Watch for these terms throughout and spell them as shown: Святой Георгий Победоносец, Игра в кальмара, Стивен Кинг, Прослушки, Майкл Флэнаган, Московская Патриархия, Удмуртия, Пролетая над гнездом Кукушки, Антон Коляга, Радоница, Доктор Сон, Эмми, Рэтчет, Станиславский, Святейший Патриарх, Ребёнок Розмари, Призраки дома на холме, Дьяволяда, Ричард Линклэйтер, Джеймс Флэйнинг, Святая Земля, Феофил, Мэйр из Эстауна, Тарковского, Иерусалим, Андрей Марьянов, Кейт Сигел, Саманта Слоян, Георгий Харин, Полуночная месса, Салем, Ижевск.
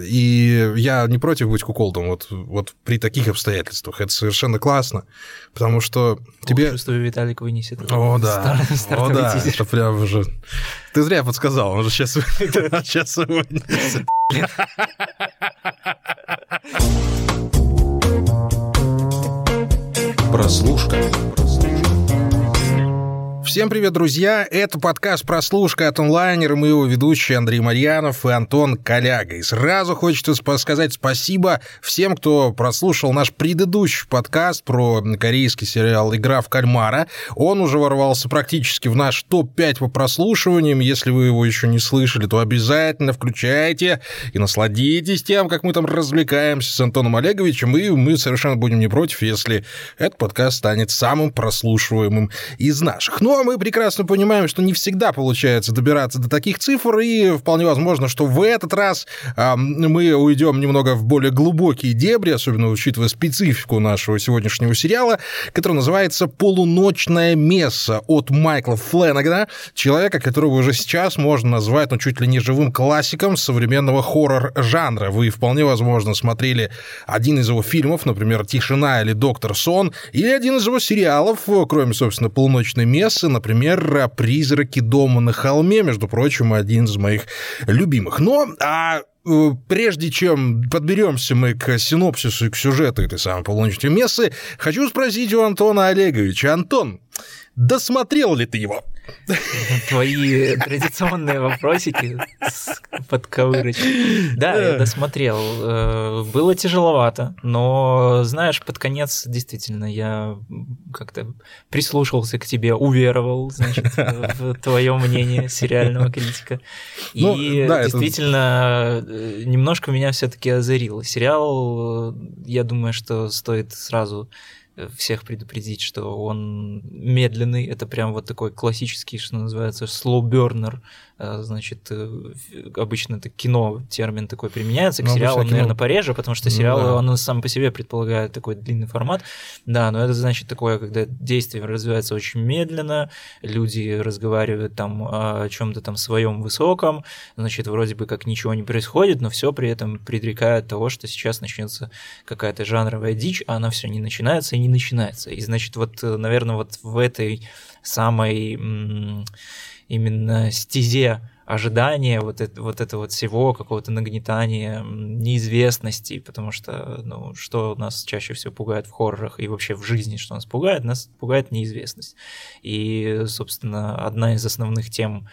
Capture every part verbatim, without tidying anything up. И я не против быть куколдом вот, вот при таких обстоятельствах. Это совершенно классно, потому что О, тебе... Чувствую, Виталик вынесет. О, да. Стар... Стар... О, да. Это прям уже... Ты зря подсказал, он же сейчас его вынесет. Прослушка. Всем привет, друзья! Это подкаст «Прослушка» от онлайнера, мы его ведущие Андрей Марьянов и Антон Коляга. И сразу хочется сказать спасибо всем, кто прослушал наш предыдущий подкаст про корейский сериал «Игра в кальмара». Он уже ворвался практически в наш топ пять по прослушиваниям. Если вы его еще не слышали, то обязательно включайте и насладитесь тем, как мы там развлекаемся с Антоном Олеговичем. И мы совершенно будем не против, если этот подкаст станет самым прослушиваемым из наших. Но мы прекрасно понимаем, что не всегда получается добираться до таких цифр, и вполне возможно, что в этот раз э, мы уйдем немного в более глубокие дебри, особенно учитывая специфику нашего сегодняшнего сериала, который называется «Полуночная месса» от Майкла Флэнагана, человека, которого уже сейчас можно назвать ну, чуть ли не живым классиком современного хоррор-жанра. Вы вполне возможно смотрели один из его фильмов, например, «Тишина» или «Доктор Сон», или один из его сериалов, кроме, собственно, «Полуночной мессы», например, «Призраки дома на холме», между прочим, один из моих любимых. Но а прежде чем подберемся мы к синопсису и к сюжету этой самой полуночной мессы, хочу спросить у Антона Олеговича. Антон, досмотрел ли ты его? Твои традиционные вопросики с подковырочкой. Да, я досмотрел. Было тяжеловато, но, знаешь, под конец действительно я как-то прислушался к тебе, уверовал, значит, в твое мнение сериального критика. И ну, да, действительно, это... немножко меня все-таки озарило. Сериал, я думаю, что стоит сразу... всех предупредить, что он медленный, это прям вот такой классический, что называется, slow burner, значит, обычно это кино, термин такой применяется, к ну, сериалам, наверное, пореже, потому что сериалы, да. он сам по себе предполагает такой длинный формат, да, но это значит такое, когда действие развивается очень медленно, люди разговаривают там о чем-то там своем высоком, значит, вроде бы как ничего не происходит, но все при этом предрекает того, что сейчас начнется какая-то жанровая дичь, а она все не начинается и не начинается, и значит, вот, наверное, вот в этой самой м- именно стезе ожидания вот, это, вот этого вот всего, какого-то нагнетания неизвестности, потому что, ну, что нас чаще всего пугает в хоррорах и вообще в жизни, что нас пугает, нас пугает неизвестность. И, собственно, одна из основных тем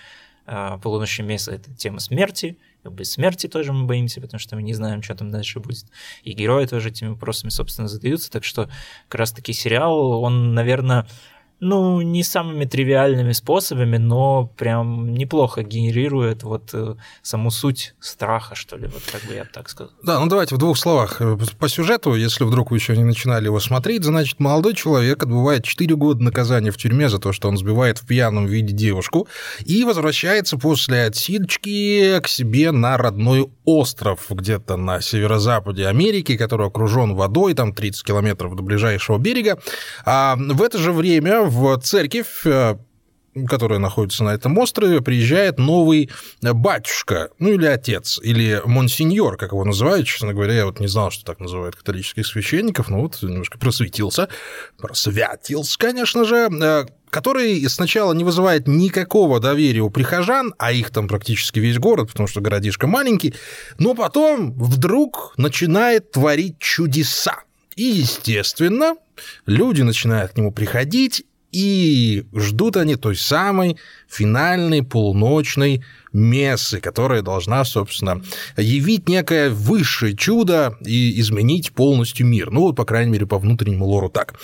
«Полуночной мессы» — это тема смерти, бессмертия тоже мы боимся, потому что мы не знаем, что там дальше будет. И герои тоже этими вопросами, собственно, задаются, так что как раз-таки сериал, он, наверное... ну, не самыми тривиальными способами, но прям неплохо генерирует вот саму суть страха, что ли, вот как бы я так сказал. Да, ну давайте в двух словах. По сюжету, если вдруг вы еще не начинали его смотреть, значит, молодой человек отбывает четыре года наказания в тюрьме за то, что он сбивает в пьяном виде девушку, и возвращается после отсидочки к себе на родной остров, где-то на северо-западе Америки, который окружен водой, там тридцать километров до ближайшего берега. А в это же время в церковь, которая находится на этом острове, приезжает новый батюшка, ну или отец, или монсеньор, как его называют, честно говоря, я вот не знал, что так называют католических священников, но вот немножко просветился, просвятился, конечно же, который сначала не вызывает никакого доверия у прихожан, а их там практически весь город, потому что городишко маленький, но потом вдруг начинает творить чудеса. И, естественно, люди начинают к нему приходить, и ждут они той самой финальной полуночной мессы, которая должна, собственно, явить некое высшее чудо и изменить полностью мир. Ну, вот, по крайней мере, по внутреннему лору так.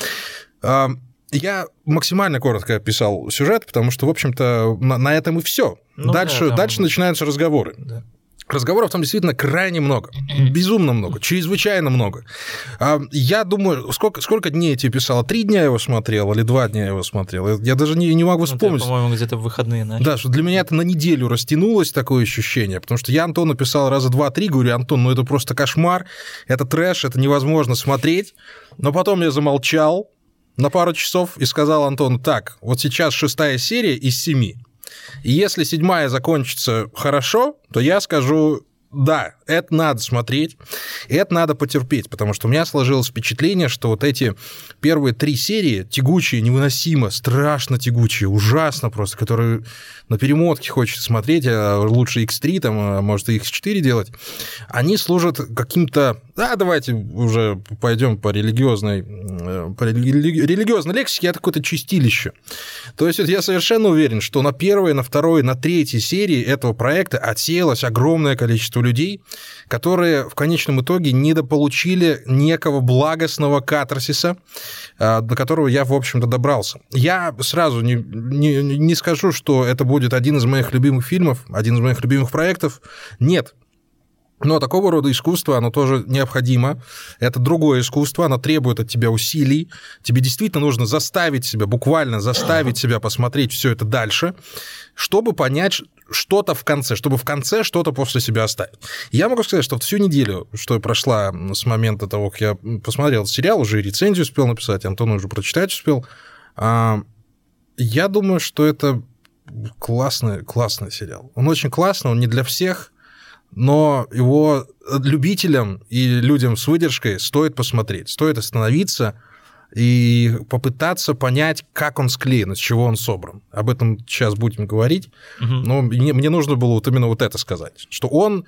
Я максимально коротко описал сюжет, потому что, в общем-то, на, на этом и все. Ну, дальше, да, да, дальше да. начинаются разговоры. Да. Разговоров там действительно крайне много, безумно много, чрезвычайно много. Я думаю, сколько, сколько дней я тебе писал? Три дня я его смотрел или два дня я его смотрел? Я даже не, не могу вспомнить. Ну, ты, по-моему, где-то в выходные начал. Да, что для меня это на неделю растянулось такое ощущение, потому что я Антону писал раза два-три, говорю, Антон, ну это просто кошмар, это трэш, это невозможно смотреть. Но потом я замолчал на пару часов и сказал Антону, так, вот сейчас шестая серия из семи. И если седьмая закончится хорошо, то я скажу да, это надо смотреть, это надо потерпеть, потому что у меня сложилось впечатление, что вот эти первые три серии тягучие, невыносимо, страшно тягучие, ужасно просто, которые на перемотке хочется смотреть, а лучше икс три, там, а может, и икс четыре делать, они служат каким-то... Да, давайте уже пойдем по религиозной, по религи... религиозной лексике, это какое-то чистилище. То есть вот я совершенно уверен, что на первой, на второй, на третьей серии этого проекта отсеялось огромное количество людей, которые в конечном итоге недополучили некого благостного катарсиса, до которого я, в общем-то, добрался. Я сразу не, не, не скажу, что это будет один из моих любимых фильмов, один из моих любимых проектов. Нет. Но такого рода искусство, оно тоже необходимо. Это другое искусство, оно требует от тебя усилий. Тебе действительно нужно заставить себя, буквально заставить себя посмотреть все это дальше, чтобы понять что-то в конце, чтобы в конце что-то после себя оставить. Я могу сказать, что всю неделю, что прошла с момента того, как я посмотрел сериал, уже и рецензию успел написать, Антон уже прочитать успел, я думаю, что это классный, классный сериал. Он очень классный, он не для всех, но его любителям и людям с выдержкой стоит посмотреть, стоит остановиться и попытаться понять, как он склеен, из чего он собран. Об этом сейчас будем говорить. Угу. Но мне, мне нужно было вот именно вот это сказать, что он...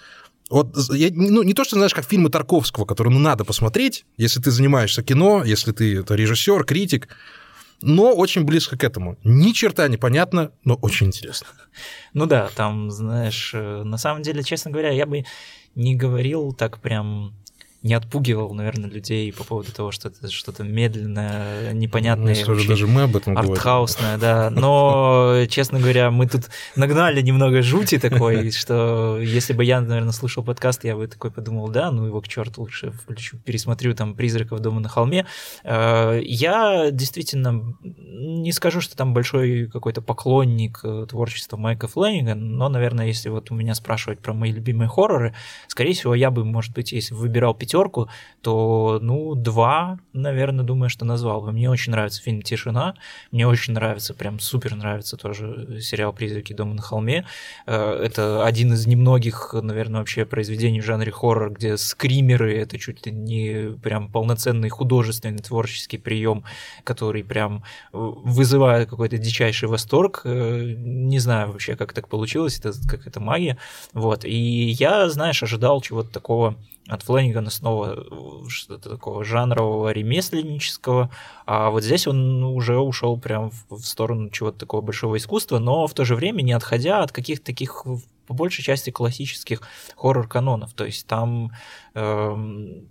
Вот, я, ну, не то, что, знаешь, как фильмы Тарковского, которые ну, надо посмотреть, если ты занимаешься кино, если ты это режиссер, критик, но очень близко к этому. Ни черта не понятно, но очень интересно. Ну да, там, знаешь, на самом деле, честно говоря, я бы не говорил так прям, не отпугивал, наверное, людей по поводу того, что это что-то медленное, непонятное. Ну, вообще, даже мы об этом артхаусное, да. Но, честно говоря, мы тут нагнали немного жути такой, что если бы я, наверное, слушал подкаст, я бы такой подумал, да, ну его к черту, лучше включу, пересмотрю там «Призраков дома на холме». Я действительно не скажу, что там большой какой-то поклонник творчества Майкла Флэнагана, но, наверное, если вот у меня спрашивать про мои любимые хорроры, скорее всего, я бы, может быть, если бы выбирал пятерку, то, ну, два, наверное, думаю, что назвал бы. Мне очень нравится фильм «Тишина», мне очень нравится, прям супер нравится тоже сериал «Призраки дома на холме». Это один из немногих, наверное, вообще произведений в жанре хоррор, где скримеры — это чуть ли не прям полноценный художественный творческий прием, который прям вызывает какой-то дичайший восторг. Не знаю вообще, как так получилось, это как это магия. Вот. И я, знаешь, ожидал чего-то такого от Флэнагана, снова что-то такого жанрового, ремесленнического, а вот здесь он уже ушел прям в сторону чего-то такого большого искусства, но в то же время не отходя от каких-то таких, по большей части, классических хоррор-канонов. То есть там... Э,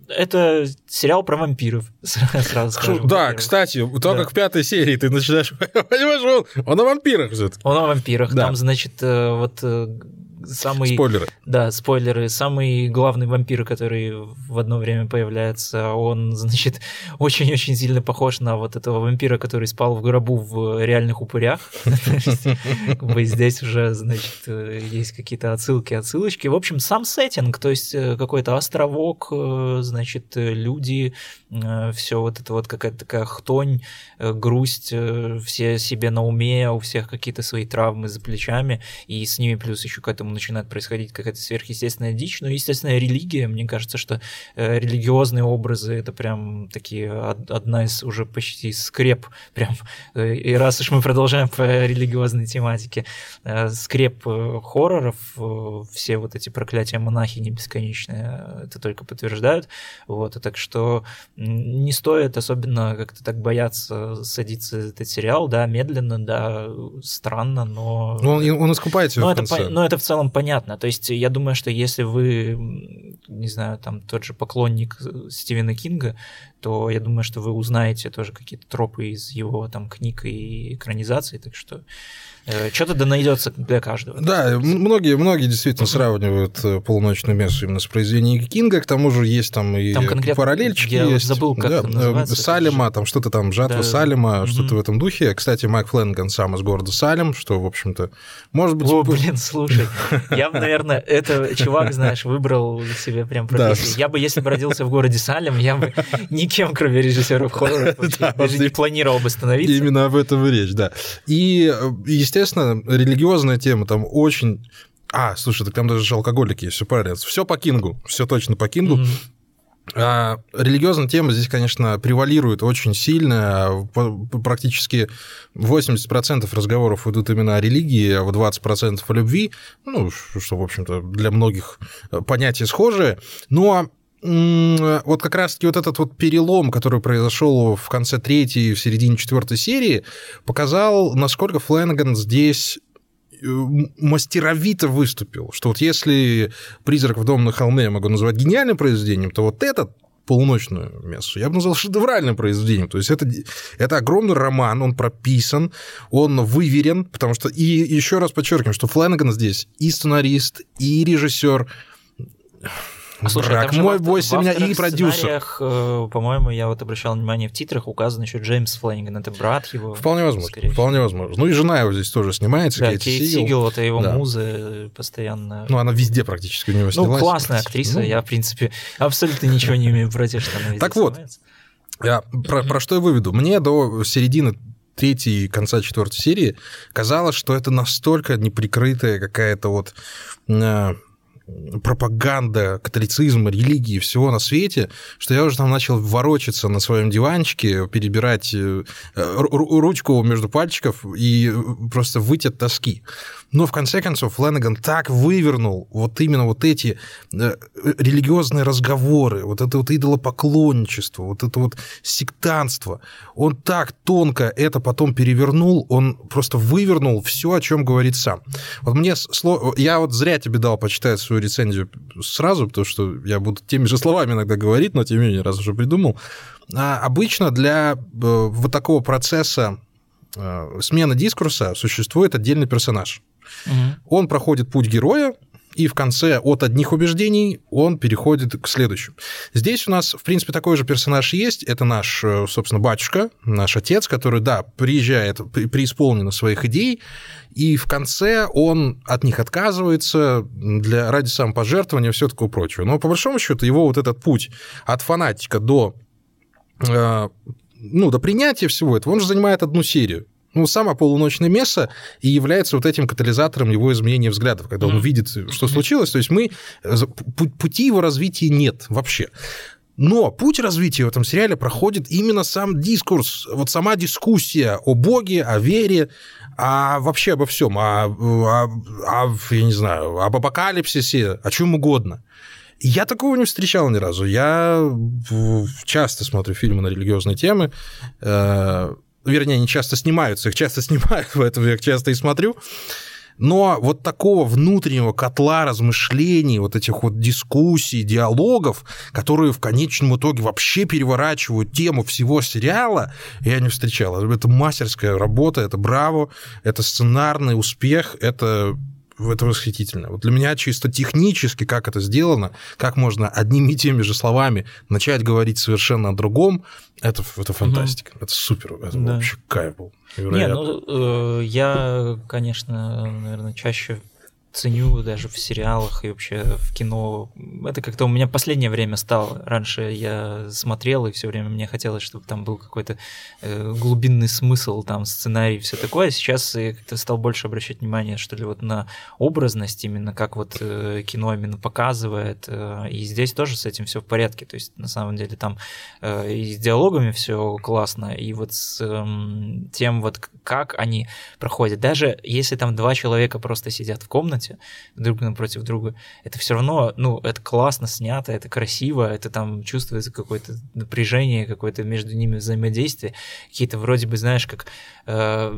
это сериал про вампиров, сразу скажу. Да, кстати, только к пятой серии ты начинаешь... Понимаешь, он о вампирах все-таки. Он о вампирах. Там, значит, вот... Самый, спойлеры. Да, спойлеры. Самый главный вампир, который в одно время появляется, он, значит, очень-очень сильно похож на вот этого вампира, который спал в гробу в «Реальных упырях». Здесь уже, значит, есть какие-то отсылки, отсылочки. В общем, сам сеттинг, то есть какой-то островок, значит, люди, все вот это вот какая-то такая хтонь, грусть, все себе на уме, у всех какие-то свои травмы за плечами, и с ними плюс еще к этому начинает происходить какая-то сверхъестественная дичь, но, естественно, религия, мне кажется, что э, религиозные образы — это прям такие од- одна из уже почти скреп, прям, э, и раз уж мы продолжаем по религиозной тематике, э, скреп э, хорроров, э, все вот эти проклятия монахини бесконечные, э, это только подтверждают, вот, и так что не стоит особенно как-то так бояться садиться за этот сериал, да, медленно, да, странно, но... Но он, он искупает себя в конце. Но это в В целом понятно. То есть я думаю, что если вы, не знаю, там тот же поклонник Стивена Кинга, то я думаю, что вы узнаете тоже какие-то тропы из его там книг и экранизаций, так что э, что-то да найдется для каждого. Да, многие, многие действительно сравнивают «Полуночную мессу» именно с произведениями Кинга, к тому же есть там и там параллельчики. Я есть. забыл, как да, это называется. Салема, там что-то там, жатва да. Салема, mm-hmm. что-то в этом духе. Кстати, Майк Флэнаган сам из города Салем, что, в общем-то, может быть... О, блин, слушай. Я бы, наверное, это чувак, знаешь, выбрал себе прям профессию. Да. Я бы, если бы родился в городе Салем, я бы никем, кроме режиссеров хоррора, да, даже не планировал бы становиться. Именно об этом и речь, да. И, естественно, религиозная тема там очень... А, слушай, так там даже же алкоголики есть, все правильно. Все по Кингу, все точно по Кингу. Mm-hmm. А, религиозная тема здесь, конечно, превалирует очень сильно. Практически восемьдесят процентов разговоров идут именно о религии, а вот двадцать процентов о любви. Ну, что, в общем-то, для многих понятия схожие. Но вот как раз-таки вот этот вот перелом, который произошел в конце третьей, в середине четвертой серии, показал, насколько Флэнаган здесь мастеровито выступил, что вот если «Призрак в доме на холме» я могу назвать гениальным произведением, то вот этот «Полуночную мессу» я бы назвал шедевральным произведением. То есть это, это огромный роман, он прописан, он выверен, потому что, и еще раз подчеркиваем, что Флэнаган здесь и сценарист, и режиссер. А слушай, брак мой, бойся меня, и продюсер. Э, по-моему, я вот обращал внимание, в титрах указан еще Джеймс Флэйнинг, это брат его. Вполне возможно, вполне возможно. Ну и жена его здесь тоже снимается, да, Кейт Сигел. Сигел, это его да. муза постоянно. Ну она везде практически у него снялась. Ну классная актриса, ну... я, в принципе, абсолютно ничего не имею против, что она везде так снимается. Вот, я, про, про что я выведу. Мне до середины третьей и конца четвертой серии казалось, что это настолько неприкрытая какая-то вот... пропаганда католицизма, религии, всего на свете, что я уже там начал ворочаться на своем диванчике, перебирать ручку между пальчиков и просто выть от тоски. Но в конце концов Флэнаган так вывернул вот именно вот эти религиозные разговоры, вот это вот идолопоклонничество, вот это вот сектантство. Он так тонко это потом перевернул, он просто вывернул все, о чем говорит сам. Вот мне слово... Я вот зря тебе дал почитать свою рецензию сразу, потому что я буду теми же словами иногда говорить, но тем не менее раз уже придумал. А обычно для вот такого процесса смены дискурса существует отдельный персонаж. Угу. Он проходит путь героя, и в конце от одних убеждений он переходит к следующим. Здесь у нас, в принципе, такой же персонаж есть. Это наш, собственно, батюшка, наш отец, который, да, приезжает преисполнен своих идей, и в конце он от них отказывается для, ради самопожертвования и всё такое прочее. Но, по большому счету, его вот этот путь от фанатика до... ну, до принятия всего этого, он же занимает одну серию. Ну, сама «Полуночная месса» и является вот этим катализатором его изменения взглядов, когда mm-hmm. он видит, что случилось. То есть мы... пути его развития нет вообще. Но путь развития в этом сериале проходит именно сам дискурс, вот сама дискуссия о Боге, о вере, о вообще обо всем, о, о, о я не знаю, об апокалипсисе, о чем угодно. Я такого не встречал ни разу. Я часто смотрю фильмы на религиозные темы. Вернее, они часто снимаются. Их часто снимают, поэтому я их часто и смотрю. Но вот такого внутреннего котла размышлений, вот этих вот дискуссий, диалогов, которые в конечном итоге вообще переворачивают тему всего сериала, я не встречал. Это мастерская работа, это браво, это сценарный успех, это... Это восхитительно. Вот для меня чисто технически, как это сделано, как можно одними и теми же словами начать говорить совершенно о другом, это, это фантастика, угу. это супер, это да. вообще кайф был. Не, ну, э, я, конечно, наверное, чаще ценю даже в сериалах и вообще в кино. Это как-то у меня последнее время стало. Раньше я смотрел, и все время мне хотелось, чтобы там был какой-то глубинный смысл, там сценарий и все такое. Сейчас я как-то стал больше обращать внимание, что ли, вот на образность, именно как вот кино именно показывает. И здесь тоже с этим все в порядке. То есть, на самом деле, там и с диалогами все классно, и вот с тем, вот как они проходят. Даже если там два человека просто сидят в комнате, друг напротив друга, это все равно, ну, это классно снято, это красиво, это там чувствуется какое-то напряжение, какое-то между ними взаимодействие, какие-то вроде бы, знаешь, как... Э-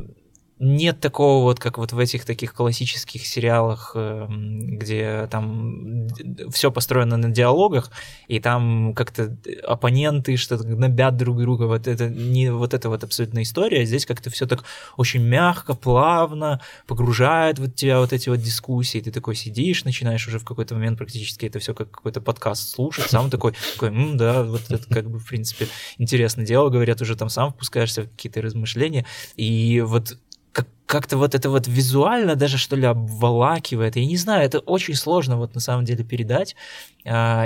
Нет такого вот, как вот в этих таких классических сериалах, где там все построено на диалогах, и там как-то оппоненты что-то гнобят друг друга. Вот это не вот эта вот абсолютная история. Здесь как-то все так очень мягко, плавно погружает вот тебя вот эти вот дискуссии. Ты такой сидишь, начинаешь уже в какой-то момент практически это все как какой-то подкаст слушать. Сам такой, такой, м, да, вот это как бы в принципе интересное дело. Говорят, уже там сам впускаешься в какие-то размышления. И вот как-то вот это вот визуально даже, что ли, обволакивает. Я не знаю, это очень сложно вот на самом деле передать.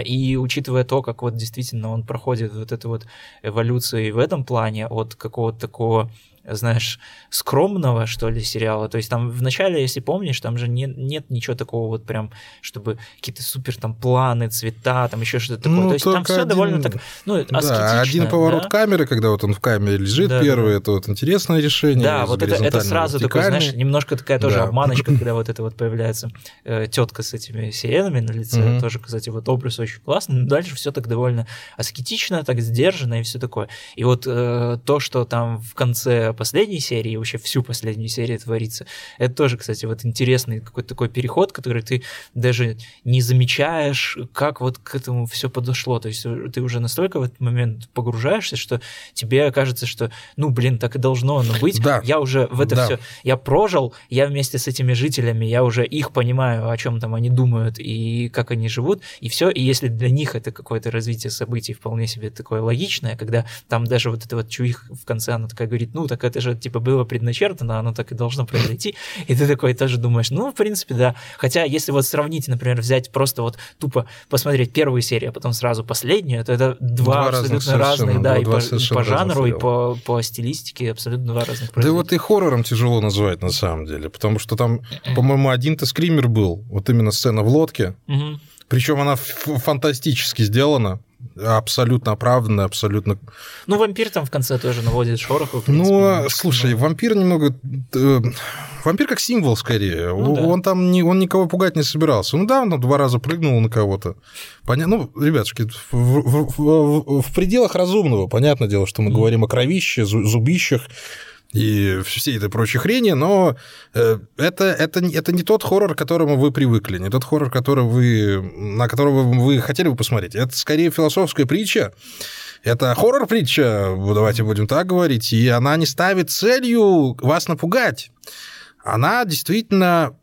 И учитывая то, как вот действительно он проходит вот эту вот эволюцию и в этом плане от какого-то такого знаешь, скромного, что ли, сериала. То есть там в начале, если помнишь, там же не, нет ничего такого вот прям, чтобы какие-то супер там планы, цвета, там еще что-то такое. Ну, то есть там все один... довольно так, ну, аскетично. Да, один поворот да? камеры, когда вот он в камере лежит, да, первый, да. это вот интересное решение. Да, вот это, это сразу такой, знаешь, немножко такая тоже да. обманочка, когда вот это вот появляется э, тетка с этими сиренами на лице. Mm-hmm. Тоже, кстати, вот образ очень классный. Но дальше все так довольно аскетично, так сдержанно и все такое. И вот э, то, что там в конце последней серии, вообще всю последнюю серию творится. Это тоже, кстати, вот интересный какой-то такой переход, который ты даже не замечаешь, как вот к этому все подошло. То есть ты уже настолько в этот момент погружаешься, что тебе кажется, что, ну, блин, так и должно оно быть. Да. Я уже в это да. все, я прожил, я вместе с этими жителями, я уже их понимаю, о чем там они думают и как они живут, и все. И если для них это какое-то развитие событий вполне себе такое логичное, когда там даже вот эта вот чувиха в конце, она такая говорит, ну, так это же типа было предначертано, оно так и должно произойти. И ты такой тоже думаешь, ну, в принципе, да. Хотя, если вот сравнить, например, взять просто вот тупо посмотреть первую серию, а потом сразу последнюю, то это два, два абсолютно разных, да, и по, и по жанру, и по, по стилистике абсолютно два разных проекта. Да вот и хоррором тяжело назвать, на самом деле, потому что там, по-моему, один-то скример был, вот именно сцена в лодке, угу. причем она фантастически сделана. Абсолютно оправданно, абсолютно... Ну, вампир там в конце тоже наводит шороху. Ну, немножко. Слушай, вампир немного... Вампир как символ, скорее. Ну, да. Он там не, он никого пугать не собирался. Ну да, он два раза прыгнул на кого-то. Поня... Ну, ребятушки, в, в, в, в пределах разумного, понятное дело, что мы mm. говорим о кровище, зубищах и всей этой прочей хрени, но это, это, это не тот хоррор, к которому вы привыкли, не тот хоррор, который вы, на которого вы хотели бы посмотреть. Это скорее философская притча, это хоррор-притча, давайте будем так говорить, и она не ставит целью вас напугать. Она действительно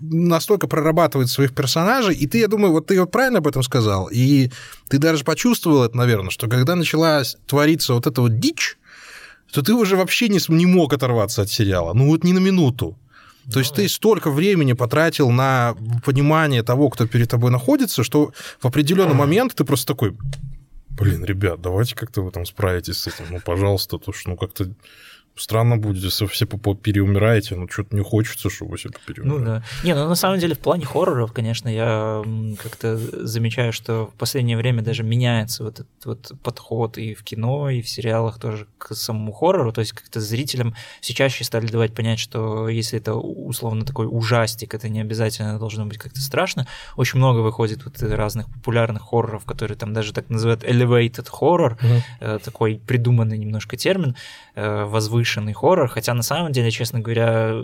настолько прорабатывает своих персонажей, и ты, я думаю, вот ты вот правильно об этом сказал, и ты даже почувствовал это, наверное, что когда начала твориться вот эта вот дичь, то ты уже вообще не, не мог оторваться от сериала. Ну вот ни на минуту. То ну, есть да. ты столько времени потратил на понимание того, кто перед тобой находится, что в определенный момент ты просто такой, блин, ребят, давайте как-то вы там справитесь с этим. Ну, пожалуйста, то что ну как-то... Странно будет, если все переумираете, но что-то не хочется, чтобы все переумирали. Ну да. Не, ну на самом деле в плане хорроров, конечно, я как-то замечаю, что в последнее время даже меняется вот этот вот подход и в кино, и в сериалах тоже к самому хоррору. То есть как-то зрителям все чаще стали давать понять, что если это условно такой ужастик, это не обязательно должно быть как-то страшно. Очень много выходит вот разных популярных хорроров, которые там даже так называют elevated horror, mm-hmm. такой придуманный немножко термин, возвышенный хоррор, хотя на самом деле, честно говоря,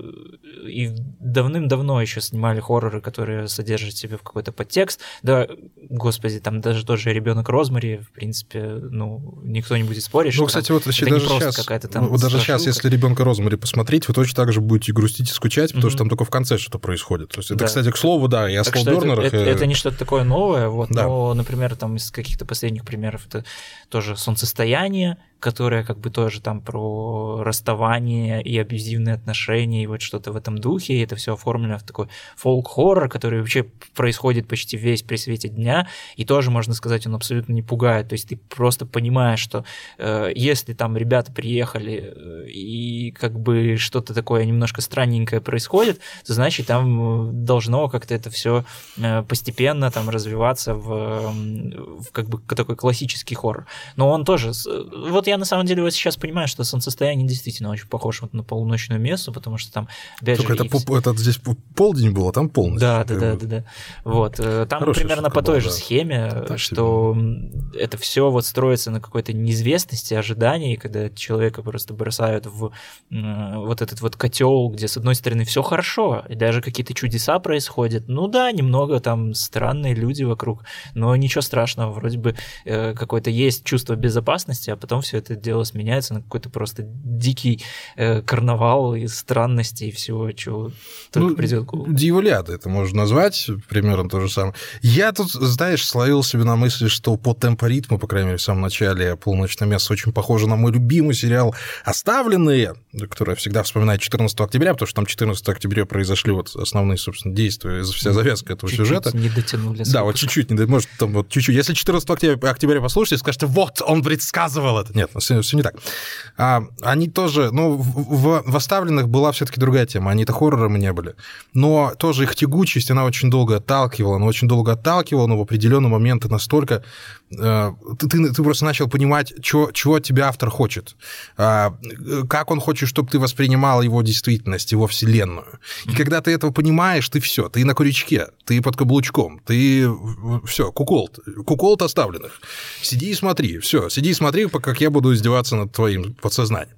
и давным-давно еще снимали хорроры, которые содержат в себе какой-то подтекст. Да, господи, там даже тоже «Ребёнок Розмари», в принципе, ну, никто не будет спорить, ну, что кстати, вот, это даже не просто сейчас, какая-то там... Вот даже сейчас, если «Ребёнка Розмари» посмотреть, вы точно так же будете грустить и скучать, потому mm-hmm. что там только в конце что-то происходит. То есть это, да. кстати, к слову, да, и о Слоудернерах... Это, и... это, это не что-то такое новое, вот, да. но, например, там из каких-то последних примеров это тоже «Солнцестояние», которая как бы тоже там про расставание и абьюзивные отношения, и вот что-то в этом духе, и это все оформлено в такой фолк-хоррор, который вообще происходит почти весь при свете дня, и тоже, можно сказать, он абсолютно не пугает, то есть ты просто понимаешь, что э, если там ребята приехали, э, и как бы что-то такое немножко странненькое происходит, то значит там должно как-то это все э, постепенно там развиваться в, в как бы такой классический хоррор. Но он тоже... Вот я на самом деле вот сейчас понимаю, что «Солнцестояние» действительно очень похоже вот на «Полуночную мессу», потому что там... Только это, и... это здесь полдень было, а там полночь. Да, да, да, да, да. Вот. Там Хорошая примерно по той была, же да. схеме, так что себе. Это все вот строится на какой-то неизвестности, ожидании, когда человека просто бросают в вот этот вот котел, где, с одной стороны, все хорошо, и даже какие-то чудеса происходят. Ну да, немного там странные люди вокруг, но ничего страшного, вроде бы какое-то есть чувство безопасности, а потом все это дело сменяется на какой-то просто дикий э, карнавал из странностей и всего, чего только ну, придет к голову. Дьяволяда это можно назвать, примерно то же самое. Я тут, знаешь, словил себе на мысли, что по темпоритму, по крайней мере, в самом начале «Полуночная месса» очень похоже на мой любимый сериал «Оставленные», который я всегда вспоминаю четырнадцатого октября, потому что там четырнадцатого октября произошли вот основные, собственно, действия, вся завязка этого чуть-чуть сюжета. Чуть-чуть не дотянули. Да, вот чуть-чуть, не, может, там вот чуть-чуть. Если четырнадцатого октября послушаете, скажете, вот, он предсказывал это. Нет, нет, все, все не так. А, они тоже, ну, в, в «Оставленных» была все-таки другая тема, они-то хоррорами не были. Но тоже их тягучесть, она очень долго отталкивала, она очень долго отталкивала, но в определенный момент ты настолько... Э, ты, ты просто начал понимать, чё, чего от тебя автор хочет, э, как он хочет, чтобы ты воспринимал его действительность, его вселенную. И когда ты этого понимаешь, ты все, ты на крючке, ты под каблучком, ты все, куколт, куколт «Оставленных». Сиди и смотри, все, сиди и смотри, как я буду издеваться над твоим подсознанием.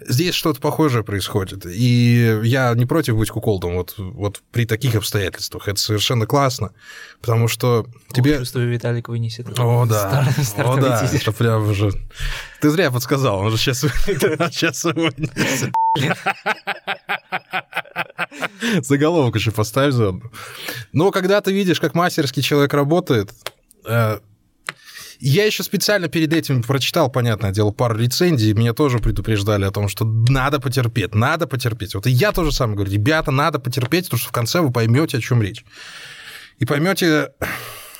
Здесь что-то похожее происходит, и я не против быть куколдом вот, вот при таких обстоятельствах. Это совершенно классно, потому что тебе... Чувствую, Виталик вынесет. О, да, стар... О, да. Это прям уже... Ты зря подсказал, он же сейчас вынесет. Заголовок еще поставь заодно. Но когда ты видишь, как мастерский человек работает... Я еще специально перед этим прочитал, понятное дело, пару рецензий, меня тоже предупреждали о том, что надо потерпеть, надо потерпеть. Вот и я тоже сам говорю, ребята, надо потерпеть, потому что в конце вы поймете, о чем речь. И поймете,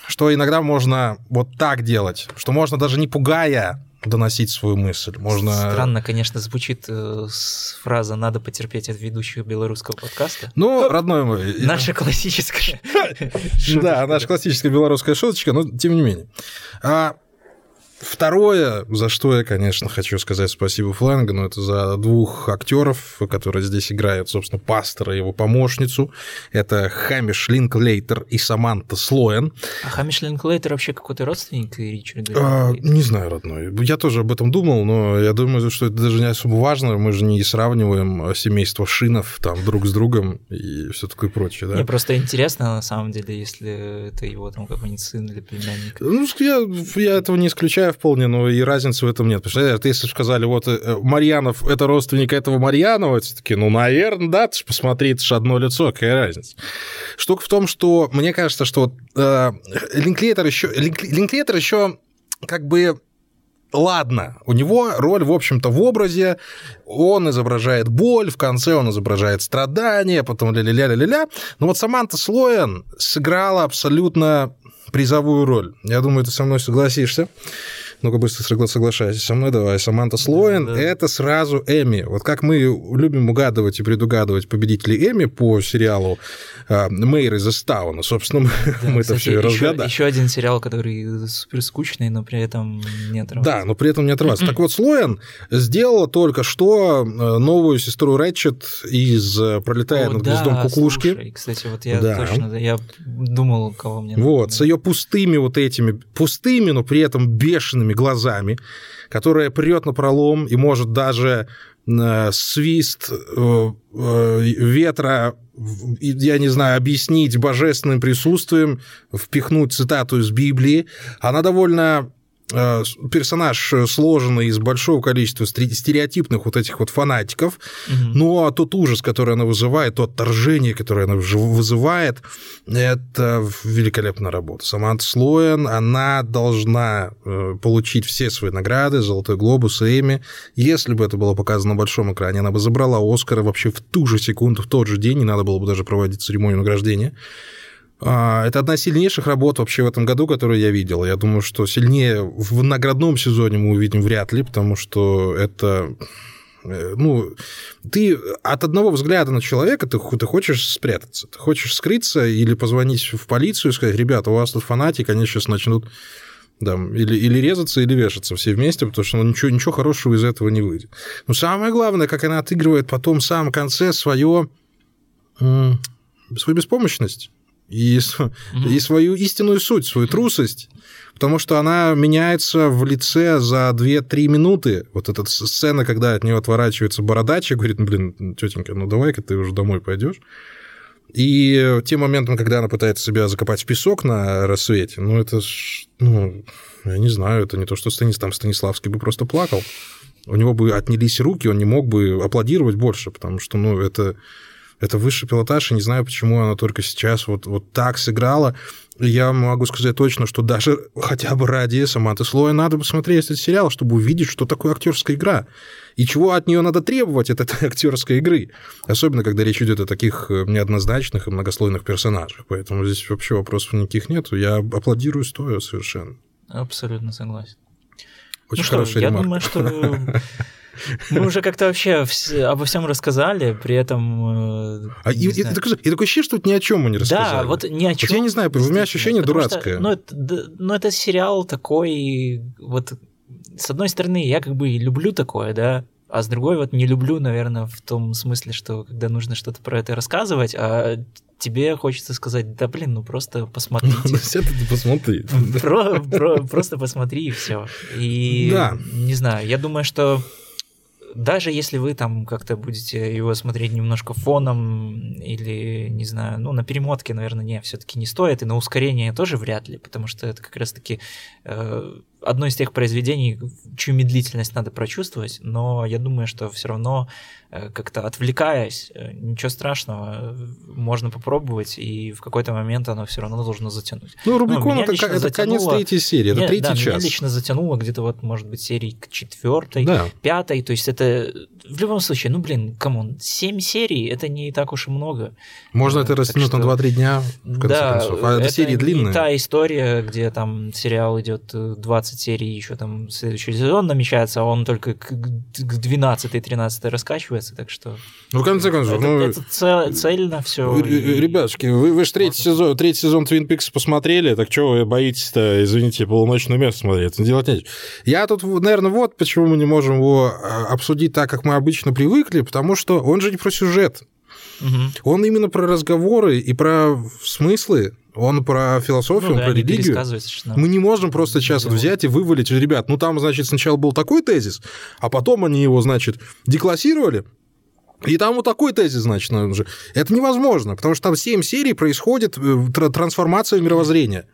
что иногда можно вот так делать, что можно даже не пугая доносить свою мысль. Можно... Странно, конечно, звучит э, фраза «надо потерпеть» от ведущего белорусского подкаста. Ну, родной мой... Наша классическая шуточка. Да, наша классическая белорусская шуточка, но тем не менее. А второе, за что я, конечно, хочу сказать спасибо Флэнагану, это за двух актеров, которые здесь играют, собственно, пастора и его помощницу. Это Хэмиш Линклэйтер и Саманта Слоян. А Хэмиш Линклэйтер вообще какой-то родственник Ричарда? А, не знаю, родной. Я тоже об этом думал, но я думаю, что это даже не особо важно. Мы же не сравниваем семейство Шинов там друг с другом и все такое прочее. Да? Мне просто интересно, на самом деле, если это его там какой-нибудь сын или племянник. Ну, я, я этого не исключаю вполне, но и разницы в этом нет. Потому что если сказали, вот Марьянов это родственник этого Марьянова, это такие, ну, наверное, да, ты же посмотри, это же одно лицо, какая разница. Штука в том, что мне кажется, что э, Линклейтер еще, Линклейтер еще как бы... Ладно, у него роль, в общем-то, в образе, он изображает боль, в конце он изображает страдания, потом ля-ля-ля-ля-ля. Но вот Саманта Слоян сыграла абсолютно призовую роль. Я думаю, ты со мной согласишься. Ну-ка, быстро соглашайся со мной, давай. Саманта Слоян, да. Это сразу Эмми. Вот как мы любим угадывать и предугадывать победителей Эмми по сериалу «Мэйр из Эстауна». Собственно, да, мы кстати, это все и разгадали. Еще один сериал, который супер скучный, но при этом не оторвался. Да, но при этом не оторвался. Так вот, Слоян сделала только что новую сестру Рэтчет из «Пролетая над гнездом Кукушки». Слушай, кстати, вот я да. точно я думал, кого мне надо. Вот, с ее пустыми вот этими, пустыми, но при этом бешеными глазами, которая прет напролом и может даже э, свист э, э, ветра, я не знаю, объяснить божественным присутствием, впихнуть цитату из Библии. Она довольно... персонаж сложенный из большого количества стереотипных вот этих вот фанатиков, угу. но тот ужас, который она вызывает, то отторжение, которое она вызывает, это великолепная работа. Саманта Слоян, она должна получить все свои награды, «Золотой глобус», «Эмми». Если бы это было показано на большом экране, она бы забрала «Оскара» вообще в ту же секунду, в тот же день, не надо было бы даже проводить церемонию награждения. Это одна из сильнейших работ вообще в этом году, которую я видел. Я думаю, что сильнее в наградном сезоне мы увидим вряд ли, потому что это... Ну, ты от одного взгляда на человека ты, ты хочешь спрятаться, ты хочешь скрыться или позвонить в полицию и сказать, ребята, у вас тут фанатик, они сейчас начнут там, или, или резаться, или вешаться все вместе, потому что ну, ничего, ничего хорошего из этого не выйдет. Но самое главное, как она отыгрывает потом в самом конце свое, свою беспомощность. И, mm-hmm. и свою истинную суть, свою трусость, потому что она меняется в лице за две-три минуты. Вот эта сцена, когда от нее отворачивается бородач и говорит, ну, блин, тетенька, ну давай-ка ты уже домой пойдешь. И тем моментом, когда она пытается себя закопать в песок на рассвете, ну это ж, ну, я не знаю, это не то, что Станис, там Станиславский бы просто плакал, у него бы отнялись руки, он не мог бы аплодировать больше, потому что, ну, это... Это высший пилотаж, и не знаю, почему она только сейчас вот, вот так сыграла. Я могу сказать точно, что даже хотя бы ради Саманты Слоян надо посмотреть этот сериал, чтобы увидеть, что такое актерская игра. И чего от нее надо требовать от этой актерской игры. Особенно, когда речь идет о таких неоднозначных и многослойных персонажах. Поэтому здесь вообще вопросов никаких нет. Я аплодирую стоя совершенно. Абсолютно согласен. Очень ну хорошая что, я думаю, что мы уже как-то вообще обо всем рассказали, при этом... А и, и, такое, и такое ощущение, что вот ни о чем мы не рассказали. Да, вот ни о чем. Вот я не знаю, у меня ощущение дурацкое. Что, ну, это, ну, это сериал такой... Вот, с одной стороны, я как бы люблю такое, да, а с другой вот не люблю, наверное, в том смысле, что когда нужно что-то про это рассказывать, а... Тебе хочется сказать, да блин, ну просто посмотри. Ну все-то посмотри. Просто посмотри и все. И не знаю, я думаю, что даже если вы там как-то будете его смотреть немножко фоном или, не знаю, ну на перемотке, наверное, не, все-таки не стоит, и на ускорение тоже вряд ли, потому что это как раз-таки одно из тех произведений, чью медлительность надо прочувствовать, но я думаю, что все равно как-то отвлекаясь, ничего страшного, можно попробовать, и в какой-то момент оно все равно должно затянуть. Ну, Рубикон, ну, это, это затянуло... конец третьей серии, это меня, третий да, час. Меня лично затянуло где-то вот, может быть, серии к четвертой, да. пятой, то есть это в любом случае, ну, блин, камон, семь серий, это не так уж и много. Можно это растянуть что... на два-три дня, в конце да, концов, а это серии длинные. Это не та история, где там сериал идет двадцать серий, еще там следующий сезон намечается, а он только к двенадцатой-тринадцатой раскачивается, так что... Ну, в конце концов... Это, ну, это цель, цельно все. Ребятушки, вы, вы же третий сезон, третий сезон Твин Пикс посмотрели, так чего вы боитесь-то, извините, полуночную мессу смотреть, делать нечего. Я тут, наверное, вот почему мы не можем его обсудить так, как мы обычно привыкли, потому что он же не про сюжет. Угу. Он именно про разговоры и про смыслы. Он про философию, ну, да, про религию. Мы не можем просто сейчас вот взять и вывалить. Ребят, ну там, значит, сначала был такой тезис, а потом они его, значит, деклассировали, и там вот такой тезис, значит, уже. Это невозможно, потому что там семь серий происходит трансформация мировоззрения.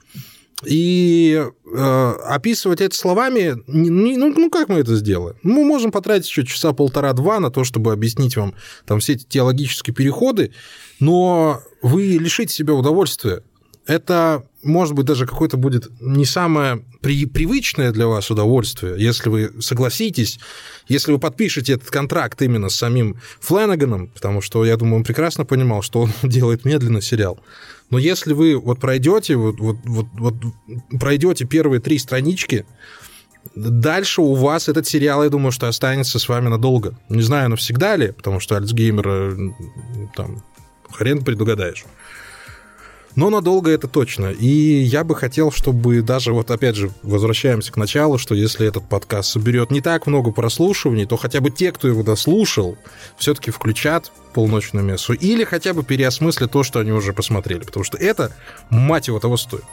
И э, описывать это словами, не, не, ну, ну как мы это сделаем? Мы можем потратить еще часа полтора-два на то, чтобы объяснить вам там все эти теологические переходы, но вы лишите себя удовольствия. Это, может быть, даже какое-то будет не самое при- привычное для вас удовольствие, если вы согласитесь, если вы подпишете этот контракт именно с самим Флэнаганом, потому что, я думаю, он прекрасно понимал, что он делает медленно сериал. Но если вы вот пройдете, вот, вот, вот, вот, пройдете первые три странички, дальше у вас этот сериал, я думаю, что останется с вами надолго. Не знаю, навсегда ли, потому что Альцгеймер там хрен предугадаешь. Но надолго это точно. И я бы хотел, чтобы даже, вот опять же, возвращаемся к началу, что если этот подкаст соберет не так много прослушиваний, то хотя бы те, кто его дослушал, все-таки включат полуночную мессу или хотя бы переосмыслят то, что они уже посмотрели. Потому что это, мать его, того стоит.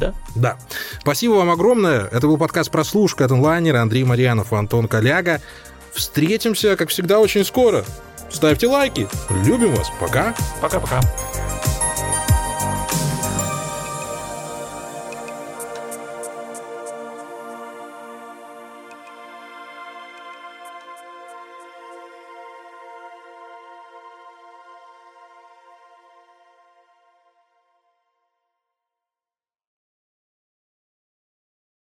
Да? Да. Спасибо вам огромное. Это был подкаст «Прослушка» от онлайнера. Андрей Марьянов и Антон Коляга. Встретимся, как всегда, очень скоро. Ставьте лайки. Любим вас. Пока. Пока-пока.